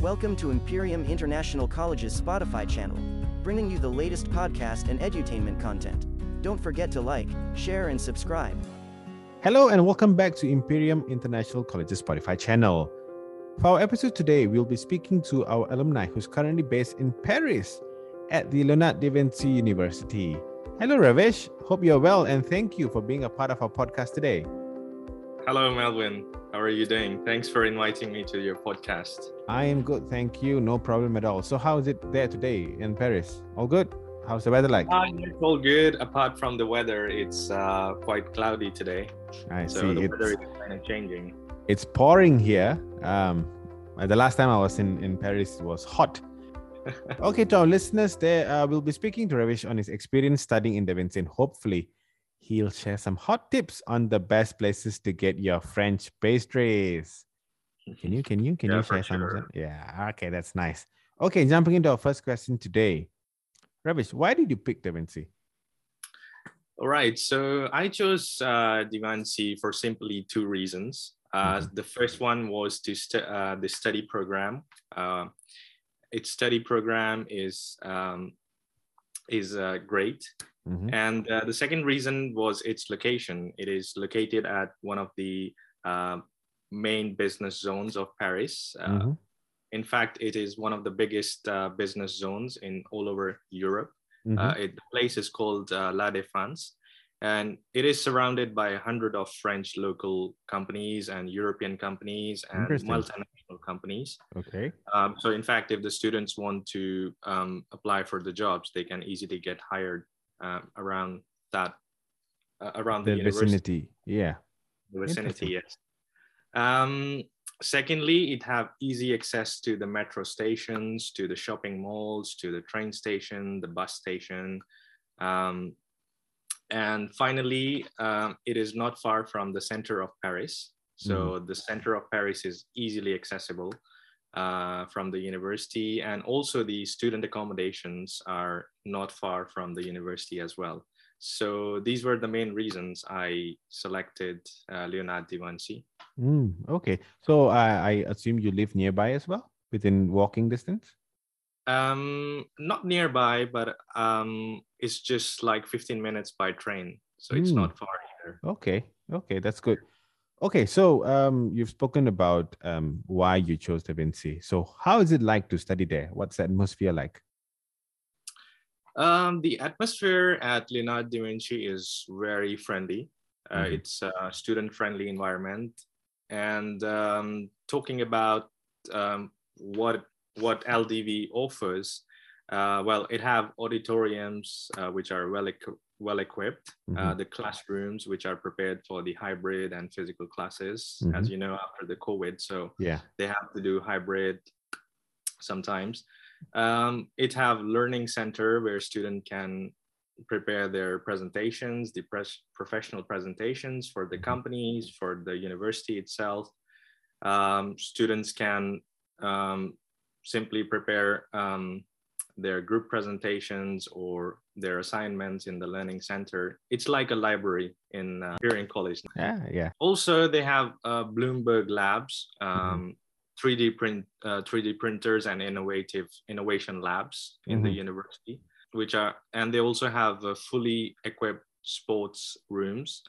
Welcome to Imperium International College's Spotify channel, bringing you the latest podcast and edutainment content. Don't forget to like, share, and subscribe. Hello and welcome back to Imperium International College's Spotify channel. For our episode today, we'll be speaking to our alumni who's currently based in Paris at the Leonard de Vinci University. Hello Ravish, hope you're well and thank you for being a part of our podcast today. Hello Melvin, how are you doing? Thanks for inviting me to your podcast. I am good, thank you, no problem at all. So how is it there today in Paris? All good? How's the weather like? It's all good, apart from the weather, it's quite cloudy today. So the weather is kind of changing. It's pouring here. The last time I was in Paris, it was hot. Okay, to our listeners there, we'll be speaking to Ravish on his experience studying in De Vincennes. Hopefully, he'll share some hot tips on the best places to get your French pastries. Can you share some? Yeah, okay, that's nice. Okay, jumping into our first question today. Ravish, why did you pick Devancy? All right, so I chose Devancy for simply two reasons. The first one was the study program. Its study program is great. Mm-hmm. And the second reason was its location. It is located at one of the main business zones of Paris. In fact, it is one of the biggest business zones in all over Europe. The place is called La Défense, and it is surrounded by 100 of French local companies and European companies and multinational companies. Okay. So in fact, if the students want to apply for the jobs, they can easily get hired around the vicinity. Yeah. The vicinity, yes. Secondly, it have easy access to the metro stations, to the shopping malls, to the train station, the bus station. And finally, it is not far from the center of Paris. So the center of Paris is easily accessible from the university. And also the student accommodations are not far from the university as well. So these were the main reasons I selected Leonardo da Vinci. Okay. So I assume you live nearby as well, within walking distance? Not nearby, but it's just like 15 minutes by train. So it's not far either. Okay. Okay. That's good. Okay. So you've spoken about why you chose Da Vinci. So how is it like to study there? What's the atmosphere like? The atmosphere at Leonardo da Vinci is very friendly. It's a student-friendly environment. And talking about what LDV offers, it have auditoriums which are well equipped, the classrooms which are prepared for the hybrid and physical classes, as you know, after the COVID. So they have to do hybrid sometimes. It have learning center where students can prepare their presentations, the professional presentations for the companies, for the university itself. Students can simply prepare their group presentations or their assignments in the learning center. It's like a library here in college. Yeah. Also, they have Bloomberg Labs, 3D printers and innovation labs in the university, and they also have fully equipped sports rooms,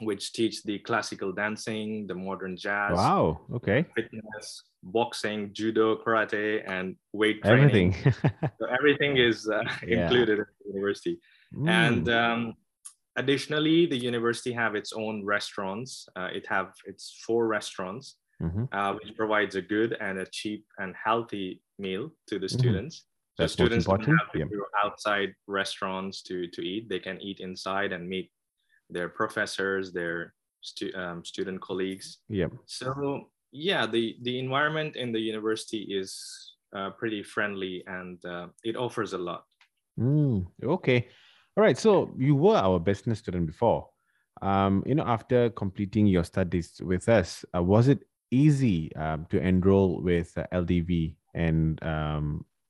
which teach the classical dancing, the modern jazz, fitness, boxing, judo, karate, and weight training. Everything. So everything is included at the university. And additionally, the university have its own restaurants. It have its 4 restaurants. Which provides a good and a cheap and healthy meal to the students. So that's students don't have to go outside restaurants to eat. They can eat inside and meet their professors, their student colleagues. So the environment in the university is pretty friendly and it offers a lot. Okay. All right. So you were our business student before. After completing your studies with us, was it easy to enroll with LDV, and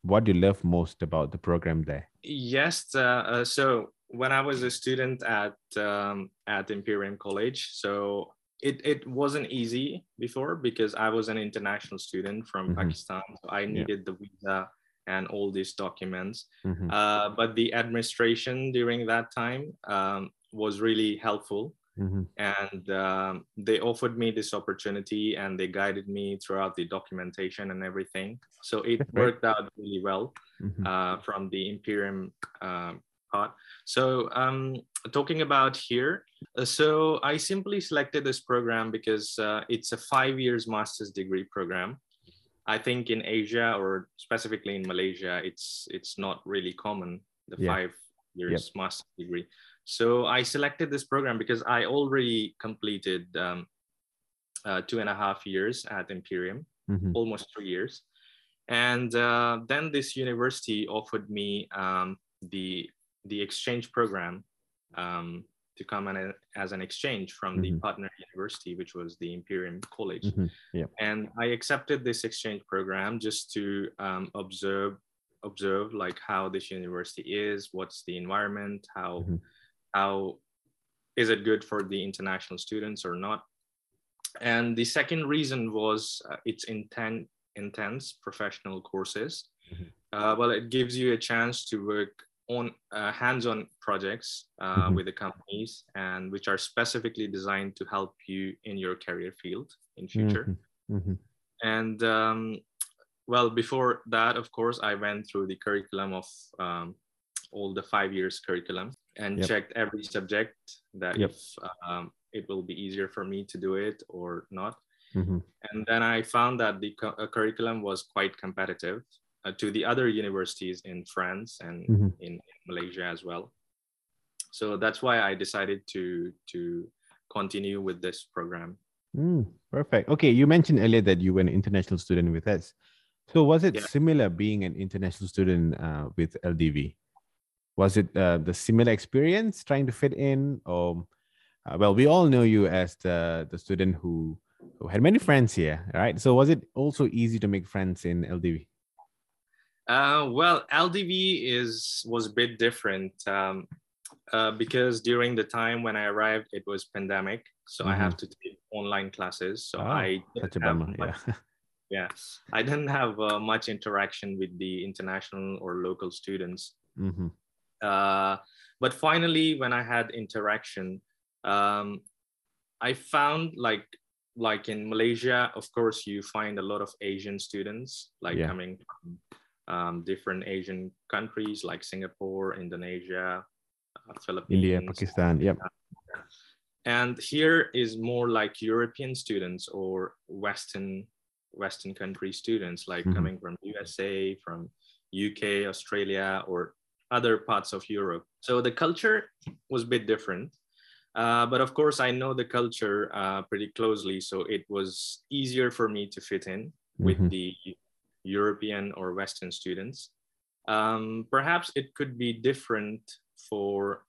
what do you love most about the program there? Yes, so when I was a student at Imperium College, so It wasn't easy before because I was an international student from Pakistan. So I needed the visa and all these documents. But the administration during that time was really helpful. And they offered me this opportunity and they guided me throughout the documentation and everything. So it worked out really well from the Imperium part. So talking about here, so I simply selected this program because it's a 5 years master's degree program. I think in Asia or specifically in Malaysia, it's not really common, the 5 years master's degree. So I selected this program because I already completed 2.5 years at Imperium, almost 3 years. And then this university offered me the exchange program to come in as an exchange from the partner university, which was the Imperium College. And I accepted this exchange program just to observe like how this university is, what's the environment, how is it good for the international students or not. And the second reason was its intense professional courses. Well, it gives you a chance to work on hands-on projects with the companies, and which are specifically designed to help you in your career field in future. And well, before that, of course, I went through the curriculum of all the 5 years curriculum and checked every subject that if it will be easier for me to do it or not. And then I found that the curriculum was quite competitive to the other universities in France and in Malaysia as well. So that's why I decided to continue with this program. Perfect. Okay, you mentioned earlier that you were an international student with us. So was it similar being an international student with LDV? Was it the similar experience trying to fit in? Or, well, we all know you as the student who had many friends here, right? So was it also easy to make friends in LDV? Well, LDV was a bit different because during the time when I arrived, it was pandemic. So I have to take online classes. So I didn't I didn't have much interaction with the international or local students. But finally, when I had interaction, I found like in Malaysia, of course, you find a lot of Asian students coming from different Asian countries like Singapore, Indonesia, Philippines, India, Pakistan. And here is more like European students or Western country students, like coming from USA, from UK, Australia, or other parts of Europe. So the culture was a bit different, but of course I know the culture pretty closely. So it was easier for me to fit in with the European or Western students. Perhaps it could be different for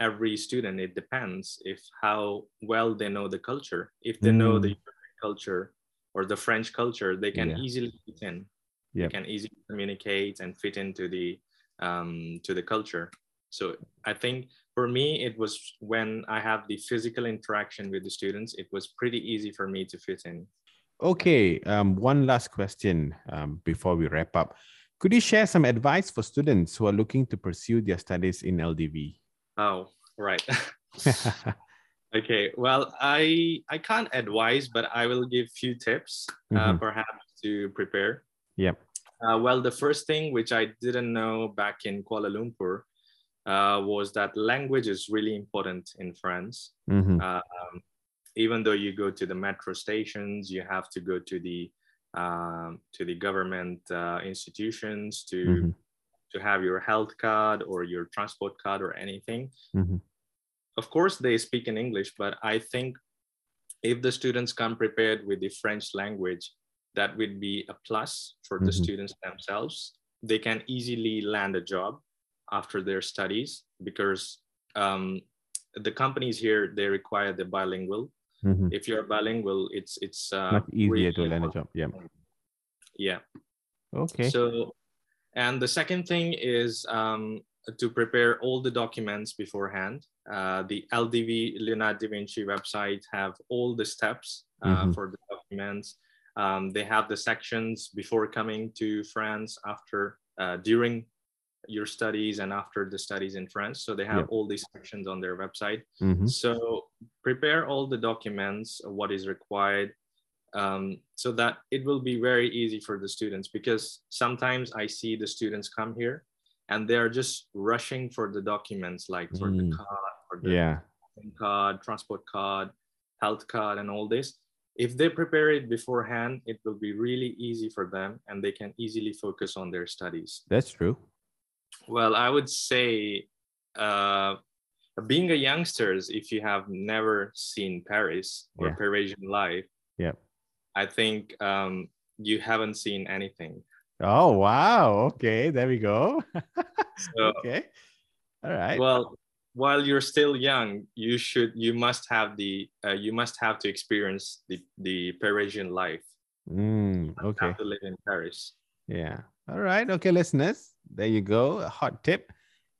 every student. It depends if how well they know the culture. If they know the European culture or the French culture, they can easily fit in. They can easily communicate and fit into the culture. So I think for me, it was when I have the physical interaction with the students, it was pretty easy for me to fit in. Okay, one last question before we wrap up. Could you share some advice for students who are looking to pursue their studies in LDV? Oh, right. Okay, well, I can't advise, but I will give few tips, perhaps to prepare. Yep. Well, the first thing which I didn't know back in Kuala Lumpur was that language is really important in France. Even though you go to the metro stations, you have to go to the government institutions to have your health card or your transport card or anything. Of course, they speak in English, but I think if the students come prepared with the French language, that would be a plus for the students themselves. They can easily land a job after their studies because the companies here, they require the bilingual. If you're bilingual, it's much easier really to land a job. Okay. So, and the second thing is to prepare all the documents beforehand. The LDV, Leonardo da Vinci website, have all the steps for the documents. They have the sections before coming to France, after, during your studies, and after the studies in France. So they have all these sections on their website. So prepare all the documents, what is required, so that it will be very easy for the students, because sometimes I see the students come here and they are just rushing for the documents, like for the card, for the card, transport card, health card, and all this. If they prepare it beforehand, it will be really easy for them, and they can easily focus on their studies. That's true. Well, I would say, being a youngsters, if you have never seen Paris or Parisian life, I think you haven't seen anything. Oh, wow. Okay, there we go. Okay. All right. Well, while you're still young, you should, you must have to experience the Parisian life. Okay. You have to live in Paris. Yeah. All right. Okay, listeners, there you go. A hot tip.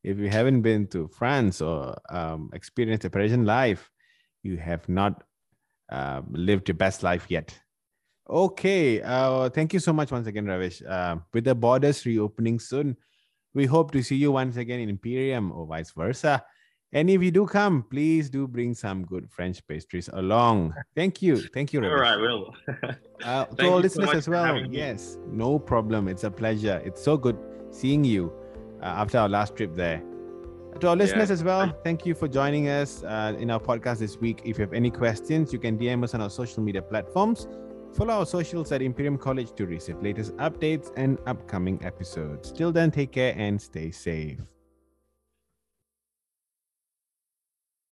If you haven't been to France or experienced the Parisian life, you have not lived your best life yet. Okay. Thank you so much once again, Ravish. With the borders reopening soon, we hope to see you once again in Imperium or vice versa. And if you do come, please do bring some good French pastries along. Thank you. Thank you, Ravish. Sure, I will. To all listeners as well. Yes, no problem. It's a pleasure. It's so good seeing you after our last trip there. To our listeners as well, thank you for joining us in our podcast this week. If you have any questions, you can DM us on our social media platforms. Follow our socials at Imperium College to receive latest updates and upcoming episodes. Till then, take care and stay safe.